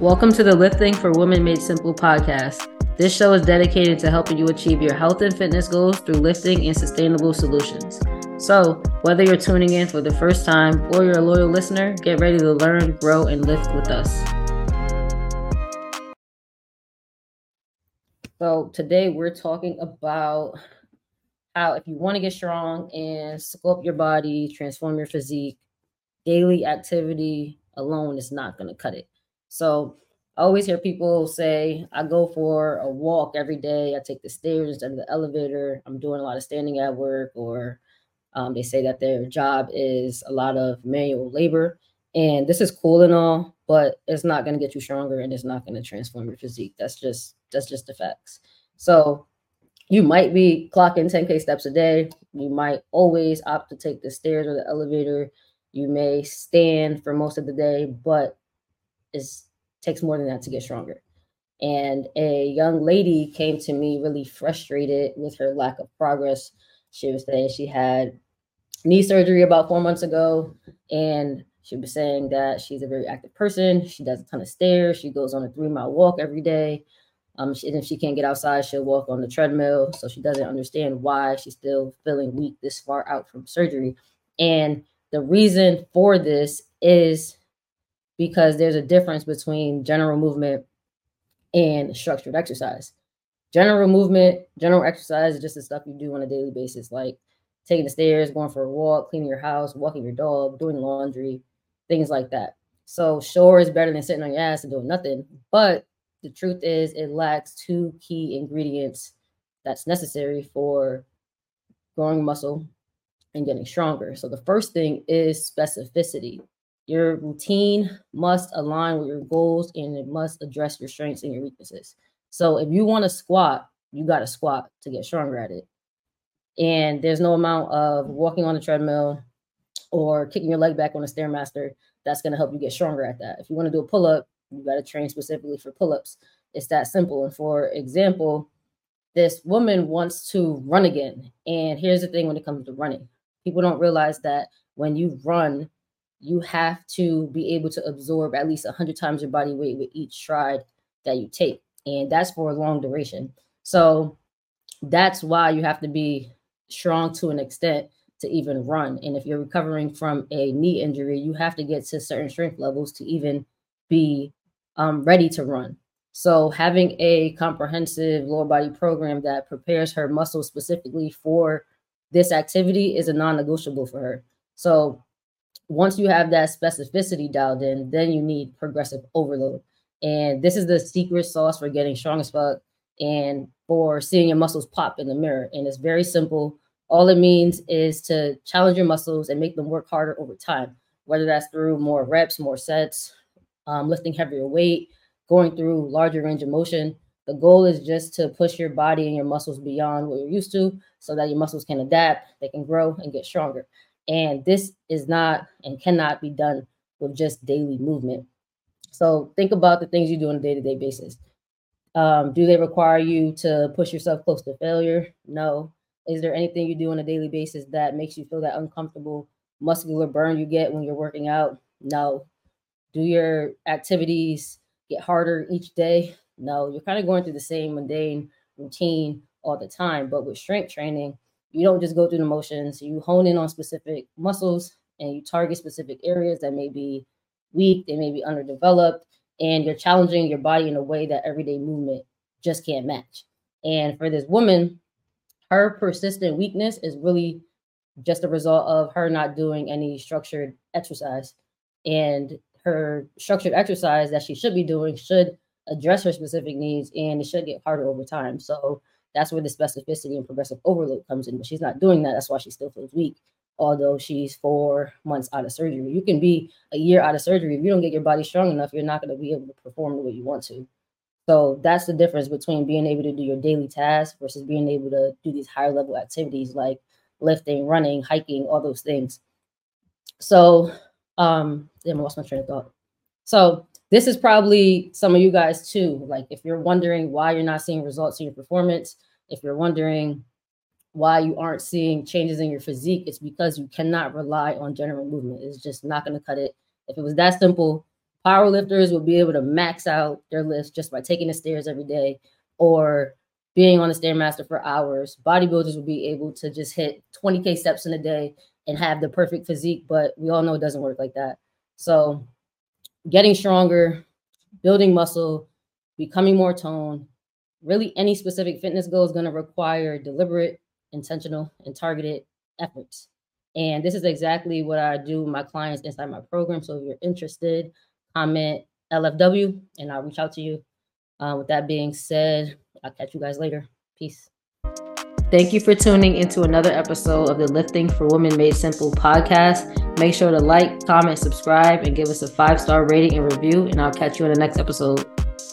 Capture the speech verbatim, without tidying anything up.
Welcome to the Lifting for Women Made Simple podcast. This show is dedicated to helping you achieve your health and fitness goals through lifting and sustainable solutions. So, whether you're tuning in for the first time or you're a loyal listener, get ready to learn, grow, and lift with us. So, today we're talking about how if you want to get strong and sculpt your body, transform your physique, daily activity alone is not going to cut it. So I always hear people say, I go for a walk every day. I take the stairs instead of the elevator. I'm doing a lot of standing at work, or um, they say that their job is a lot of manual labor. And this is cool and all, but it's not going to get you stronger and it's not going to transform your physique. That's just that's just the facts. So you might be clocking ten K steps a day. You might always opt to take the stairs or the elevator. You may stand for most of the day, but Is, takes more than that to get stronger. And a young lady came to me really frustrated with her lack of progress. She was saying she had knee surgery about four months ago, and she was saying that she's a very active person. She does a ton of stairs. She goes on a three-mile walk every day. Um, she, and if she can't get outside, she'll walk on the treadmill. So she doesn't understand why she's still feeling weak this far out from surgery. And the reason for this is because there's a difference between general movement and structured exercise. General movement, general exercise is just the stuff you do on a daily basis, like taking the stairs, going for a walk, cleaning your house, walking your dog, doing laundry, things like that. So sure, it's better than sitting on your ass and doing nothing, but the truth is it lacks two key ingredients that's necessary for growing muscle and getting stronger. So the first thing is specificity. Your routine must align with your goals, and it must address your strengths and your weaknesses. So if you want to squat, you got to squat to get stronger at it. And there's no amount of walking on a treadmill or kicking your leg back on a Stairmaster that's going to help you get stronger at that. If you want to do a pull-up, you got to train specifically for pull-ups. It's that simple. And for example, this woman wants to run again. And here's the thing when it comes to running. People don't realize that when you run, you have to be able to absorb at least one hundred times your body weight with each stride that you take. And that's for a long duration. So that's why you have to be strong to an extent to even run. And if you're recovering from a knee injury, you have to get to certain strength levels to even be um, ready to run. So having a comprehensive lower body program that prepares her muscles specifically for this activity is a non-negotiable for her. So once you have that specificity dialed in, then you need progressive overload. And this is the secret sauce for getting strong as fuck and for seeing your muscles pop in the mirror. And it's very simple. All it means is to challenge your muscles and make them work harder over time, whether that's through more reps, more sets, um, lifting heavier weight, going through larger range of motion. The goal is just to push your body and your muscles beyond what you're used to so that your muscles can adapt, they can grow and get stronger. And this is not and cannot be done with just daily movement. So think about the things you do on a day-to-day basis. Um, do they require you to push yourself close to failure? No. Is there anything you do on a daily basis that makes you feel that uncomfortable muscular burn you get when you're working out? No. Do your activities get harder each day? No. You're kind of going through the same mundane routine all the time, but with strength training, you don't just go through the motions. You hone in on specific muscles and you target specific areas that may be weak, they may be underdeveloped, and you're challenging your body in a way that everyday movement just can't match. And for this woman, her persistent weakness is really just a result of her not doing any structured exercise. And her structured exercise that she should be doing should address her specific needs, and it should get harder over time. So that's where the specificity and progressive overload comes in. But she's not doing that. That's why she still feels weak, although she's four months out of surgery. You can be a year out of surgery. If you don't get your body strong enough, you're not going to be able to perform the way you want to. So that's the difference between being able to do your daily tasks versus being able to do these higher level activities like lifting, running, hiking, all those things. So um, damn, I lost my train of thought. So this is probably some of you guys too. Like if you're wondering why you're not seeing results in your performance, if you're wondering why you aren't seeing changes in your physique, it's because you cannot rely on general movement. It's just not going to cut it. If it was that simple, Power lifters will be able to max out their lifts just by taking the stairs every day or being on the Stairmaster for hours. Bodybuilders will be able to just hit twenty K steps in a day and have the perfect physique, but we all know it doesn't work like that. So getting stronger, building muscle, becoming more toned, really any specific fitness goal is going to require deliberate, intentional, and targeted efforts. And this is exactly what I do with my clients inside my program. So if you're interested, comment L F W and I'll reach out to you. Uh, with that being said, I'll catch you guys later. Peace. Thank you for tuning into another episode of the Lifting for Women Made Simple podcast. Make sure to like, comment, subscribe, and give us a five-star rating and review. And I'll catch you in the next episode.